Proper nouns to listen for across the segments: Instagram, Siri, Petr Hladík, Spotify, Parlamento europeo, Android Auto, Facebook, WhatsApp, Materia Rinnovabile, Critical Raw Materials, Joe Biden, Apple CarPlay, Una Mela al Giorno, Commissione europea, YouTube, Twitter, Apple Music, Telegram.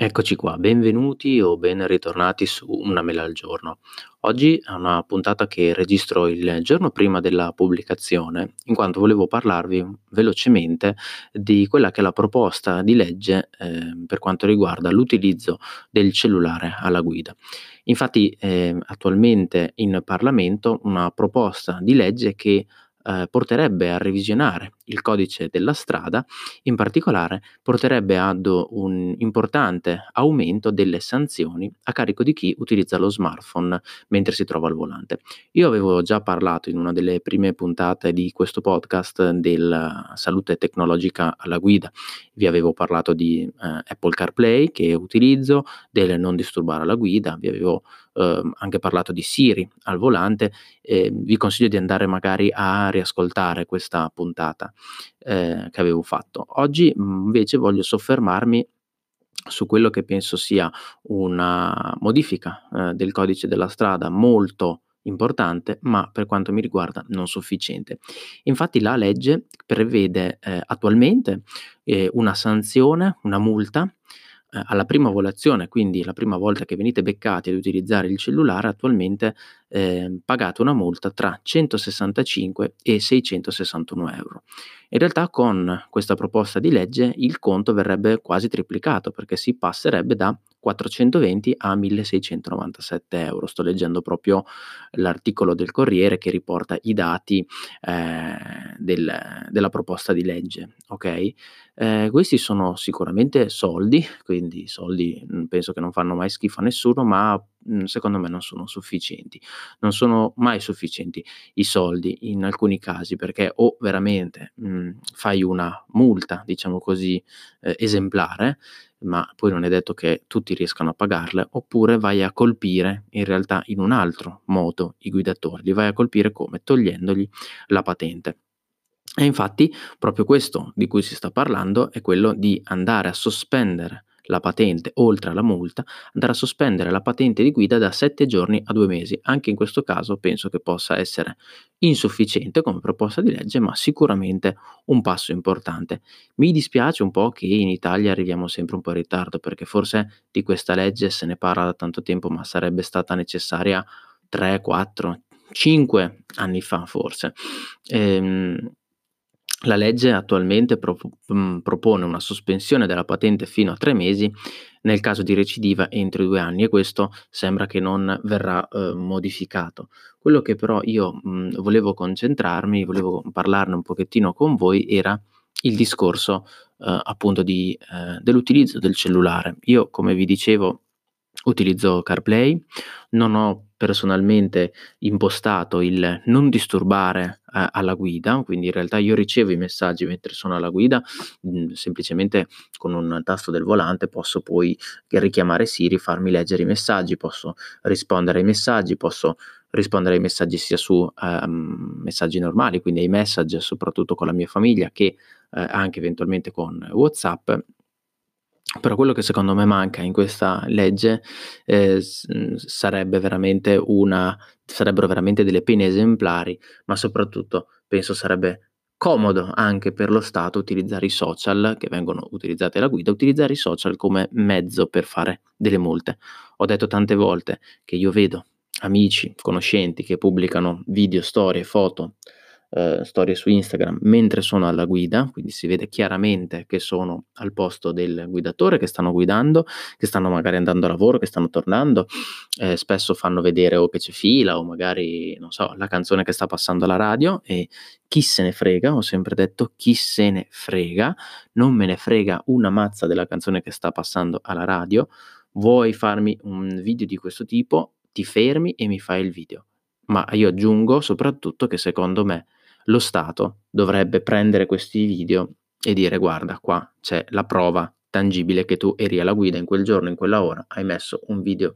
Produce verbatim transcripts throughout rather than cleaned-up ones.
Eccoci qua, benvenuti o ben ritornati su Una Mela al Giorno. Oggi è una puntata che registro il giorno prima della pubblicazione, in quanto volevo parlarvi velocemente di quella che è la proposta di legge eh, per quanto riguarda l'utilizzo del cellulare alla guida. Infatti eh, attualmente in Parlamento una proposta di legge che Eh, porterebbe a revisionare il codice della strada, in particolare porterebbe ad un importante aumento delle sanzioni a carico di chi utilizza lo smartphone mentre si trova al volante. Io avevo già parlato in una delle prime puntate di questo podcast della salute tecnologica alla guida, vi avevo parlato di eh, Apple CarPlay che utilizzo, del non disturbare alla guida, vi avevo eh, anche parlato di Siri al volante, eh, vi consiglio di andare magari a riascoltare questa puntata eh, che avevo fatto. Oggi invece voglio soffermarmi su quello che penso sia una modifica eh, del codice della strada molto importante, ma per quanto mi riguarda non sufficiente. Infatti la legge prevede eh, attualmente eh, una sanzione, una multa eh, alla prima volazione, quindi la prima volta che venite beccati ad utilizzare il cellulare, attualmente Eh, pagate una multa tra centosessantacinque e seicentosessantuno euro. In realtà con questa proposta di legge il conto verrebbe quasi triplicato, perché si passerebbe da quattrocentoventi a milleseicentonovantasette euro. Sto leggendo proprio l'articolo del Corriere che riporta i dati eh, del, della proposta di legge. Ok, eh, questi sono sicuramente soldi, quindi soldi penso che non fanno mai schifo a nessuno, ma secondo me non sono sufficienti. Non sono mai sufficienti i soldi in alcuni casi, perché o veramente mh, fai una multa, diciamo così, eh, esemplare, ma poi non è detto che tutti riescano a pagarle, oppure vai a colpire in realtà in un altro modo i guidatori, li vai a colpire come? Togliendogli la patente. E infatti proprio questo di cui si sta parlando è quello di andare a sospendere la patente, oltre alla multa, andrà a sospendere la patente di guida da sette giorni a due mesi. Anche in questo caso penso che possa essere insufficiente come proposta di legge, ma sicuramente un passo importante. Mi dispiace un po' che in Italia arriviamo sempre un po' in ritardo, perché forse di questa legge se ne parla da tanto tempo, ma sarebbe stata necessaria tre, quattro, cinque anni fa forse. Ehm, La legge attualmente pro- propone una sospensione della patente fino a tre mesi nel caso di recidiva entro i due anni, e questo sembra che non verrà eh, modificato. Quello che però io mh, volevo concentrarmi, volevo parlarne un pochettino con voi, era il discorso eh, appunto di, eh, dell'utilizzo del cellulare. Io, come vi dicevo, utilizzo CarPlay, non ho personalmente impostato il non disturbare eh, alla guida, quindi in realtà io ricevo i messaggi mentre sono alla guida, mh, semplicemente con un tasto del volante posso poi richiamare Siri, farmi leggere i messaggi, posso rispondere ai messaggi, posso rispondere ai messaggi sia su eh, messaggi normali, quindi ai message soprattutto con la mia famiglia, che eh, anche eventualmente con WhatsApp. Però quello che secondo me manca in questa legge eh, sarebbe veramente una, sarebbero veramente delle pene esemplari, ma soprattutto penso sarebbe comodo anche per lo Stato utilizzare i social, che vengono utilizzati alla guida, utilizzare i social come mezzo per fare delle multe. Ho detto tante volte che io vedo amici, conoscenti che pubblicano video, storie, foto, Uh, storie su Instagram mentre sono alla guida, quindi si vede chiaramente che sono al posto del guidatore, che stanno guidando, che stanno magari andando a lavoro, che stanno tornando, eh, spesso fanno vedere o che c'è fila o magari, non so, la canzone che sta passando alla radio, e chi se ne frega, ho sempre detto chi se ne frega, non me ne frega una mazza della canzone che sta passando alla radio. Vuoi farmi un video di questo tipo? Ti fermi e mi fai il video. Ma io aggiungo soprattutto che secondo me lo Stato dovrebbe prendere questi video e dire: guarda, qua c'è la prova tangibile che tu eri alla guida in quel giorno, in quella ora, hai messo un video,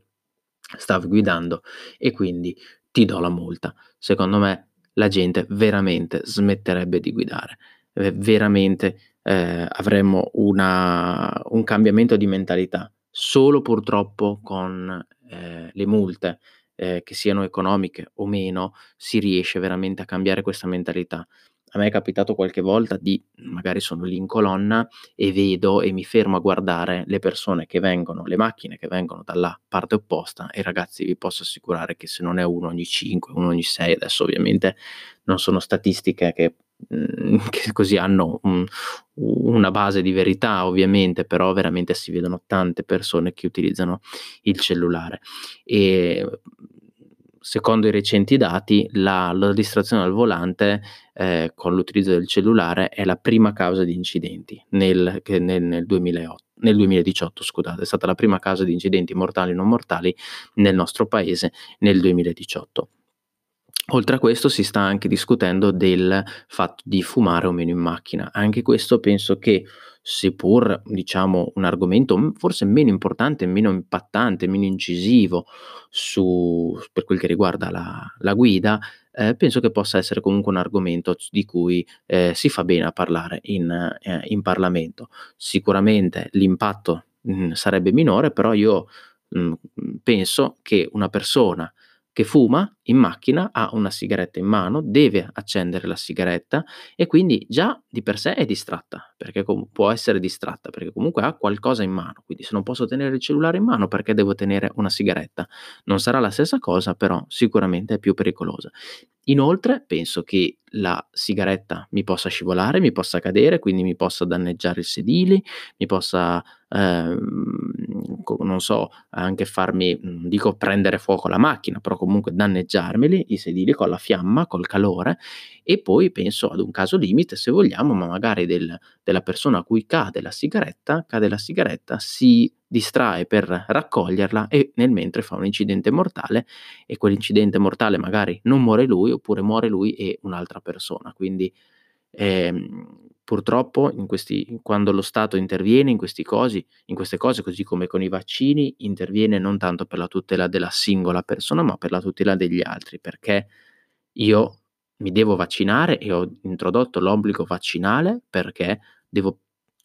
stavi guidando e quindi ti do la multa. Secondo me la gente veramente smetterebbe di guidare, veramente eh, avremmo una, un cambiamento di mentalità. Solo purtroppo con eh, le multe, Eh, che siano economiche o meno, si riesce veramente a cambiare questa mentalità. A me è capitato qualche volta di, magari sono lì in colonna e vedo e mi fermo a guardare le persone che vengono, le macchine che vengono dalla parte opposta, e ragazzi vi posso assicurare che se non è uno ogni cinque, uno ogni sei, adesso ovviamente non sono statistiche che, che così hanno un, una base di verità ovviamente, però veramente si vedono tante persone che utilizzano il cellulare. E secondo i recenti dati, la, la distrazione al volante eh, con l'utilizzo del cellulare è la prima causa di incidenti nel, che nel, nel, duemilaotto, nel duemiladiciotto, scusate, è stata la prima causa di incidenti mortali o non mortali nel nostro paese nel duemiladiciotto. Oltre a questo si sta anche discutendo del fatto di fumare o meno in macchina. Anche questo penso che, seppur diciamo un argomento forse meno importante, meno impattante, meno incisivo su, per quel che riguarda la, la guida, eh, penso che possa essere comunque un argomento di cui eh, si fa bene a parlare in, eh, in Parlamento. Sicuramente l'impatto mh, sarebbe minore, però io mh, penso che una persona che fuma in macchina ha una sigaretta in mano, deve accendere la sigaretta e quindi già di per sé è distratta, perché com- può essere distratta perché comunque ha qualcosa in mano. Quindi se non posso tenere il cellulare in mano, perché devo tenere una sigaretta? Non sarà la stessa cosa, però sicuramente è più pericolosa. Inoltre penso che la sigaretta mi possa scivolare, mi possa cadere, quindi mi possa danneggiare il sedile, mi possa ehm, non so, anche farmi, dico prendere fuoco la macchina, però comunque danneggiarmeli i sedili con la fiamma, col calore. E poi penso ad un caso limite, se vogliamo, ma magari del, della persona a cui cade la sigaretta, cade la sigaretta, si distrae per raccoglierla e nel mentre fa un incidente mortale, e quell'incidente mortale magari non muore lui, oppure muore lui e un'altra persona. Quindi ehm, purtroppo in questi, quando lo Stato interviene in, questi cosi, in queste cose, così come con i vaccini, interviene non tanto per la tutela della singola persona, ma per la tutela degli altri, perché io mi devo vaccinare e ho introdotto l'obbligo vaccinale perché devo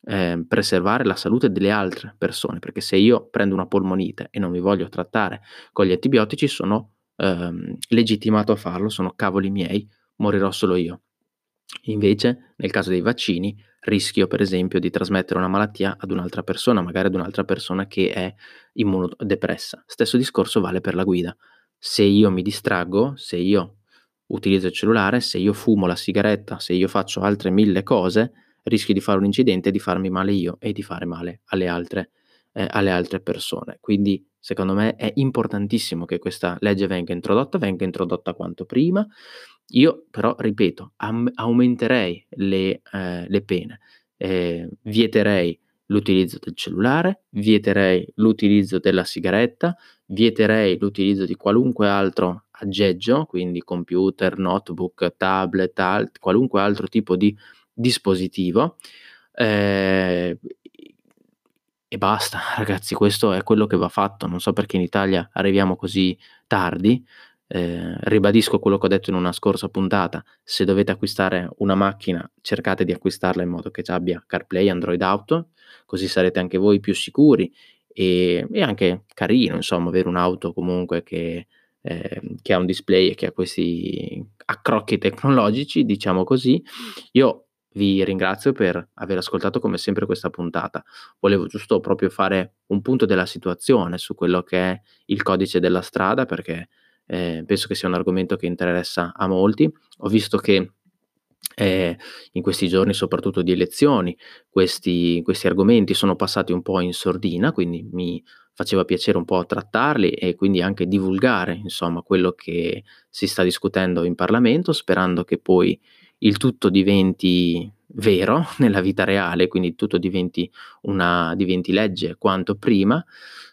eh, preservare la salute delle altre persone, perché se io prendo una polmonite e non mi voglio trattare con gli antibiotici sono ehm, legittimato a farlo, sono cavoli miei, morirò solo io. Invece nel caso dei vaccini rischio per esempio di trasmettere una malattia ad un'altra persona, magari ad un'altra persona che è immunodepressa. Stesso discorso vale per la guida. Se io mi distraggo, se io utilizzo il cellulare, se io fumo la sigaretta, se io faccio altre mille cose, rischio di fare un incidente e di farmi male io e di fare male alle altre, eh, alle altre persone. Quindi secondo me è importantissimo che questa legge venga introdotta, venga introdotta quanto prima. Io però, ripeto, am- aumenterei le, eh, le pene, eh, vieterei l'utilizzo del cellulare, vieterei l'utilizzo della sigaretta, vieterei l'utilizzo di qualunque altro aggeggio, quindi computer, notebook, tablet, alt- qualunque altro tipo di dispositivo. Eh, E basta, ragazzi, questo è quello che va fatto. Non so perché in Italia arriviamo così tardi. Eh, ribadisco quello che ho detto in una scorsa puntata: se dovete acquistare una macchina, cercate di acquistarla in modo che abbia CarPlay, Android Auto, così sarete anche voi più sicuri. E, e anche carino, insomma, avere un'auto comunque che, eh, che ha un display e che ha questi accrocchi tecnologici, diciamo così. Io vi ringrazio per aver ascoltato come sempre questa puntata. Volevo giusto proprio fare un punto della situazione su quello che è il codice della strada, perché eh, penso che sia un argomento che interessa a molti. Ho visto che eh, in questi giorni, soprattutto di elezioni, questi, questi argomenti sono passati un po' in sordina, quindi mi faceva piacere un po' trattarli e quindi anche divulgare, insomma, quello che si sta discutendo in Parlamento, sperando che poi il tutto diventi vero nella vita reale, quindi tutto diventi una diventi legge quanto prima.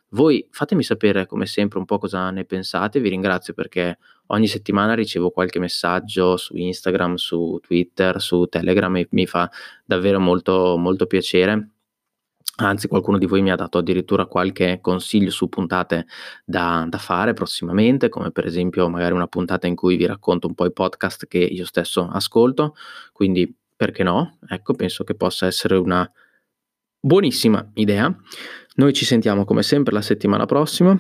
Voi fatemi sapere come sempre un po' cosa ne pensate. Vi ringrazio perché ogni settimana ricevo qualche messaggio su Instagram, su Twitter, su Telegram e mi fa davvero molto molto piacere. Anzi, qualcuno di voi mi ha dato addirittura qualche consiglio su puntate da, da fare prossimamente, come per esempio magari una puntata in cui vi racconto un po' i podcast che io stesso ascolto, quindi perché no? Ecco, penso che possa essere una buonissima idea. Noi ci sentiamo come sempre la settimana prossima.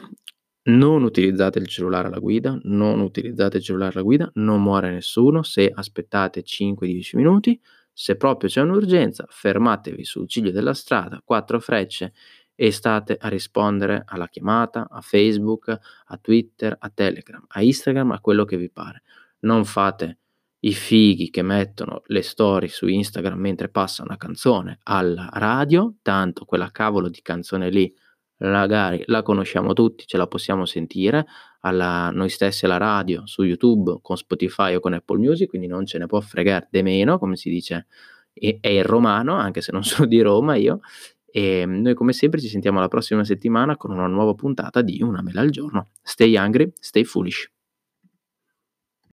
Non utilizzate il cellulare alla guida, non utilizzate il cellulare alla guida, non muore nessuno se aspettate cinque dieci minuti. Se proprio c'è un'urgenza, fermatevi sul ciglio della strada, quattro frecce, e state a rispondere alla chiamata, a Facebook, a Twitter, a Telegram, a Instagram, a quello che vi pare. Non fate i fighi che mettono le storie su Instagram mentre passa una canzone alla radio, tanto quella cavolo di canzone lì magari la conosciamo tutti, ce la possiamo sentire alla, noi stessi alla radio, su YouTube, con Spotify o con Apple Music, quindi non ce ne può fregare de meno, come si dice, e, è il romano, anche se non sono di Roma io, e noi come sempre ci sentiamo la prossima settimana con una nuova puntata di Una Mela al Giorno. Stay hungry, stay foolish.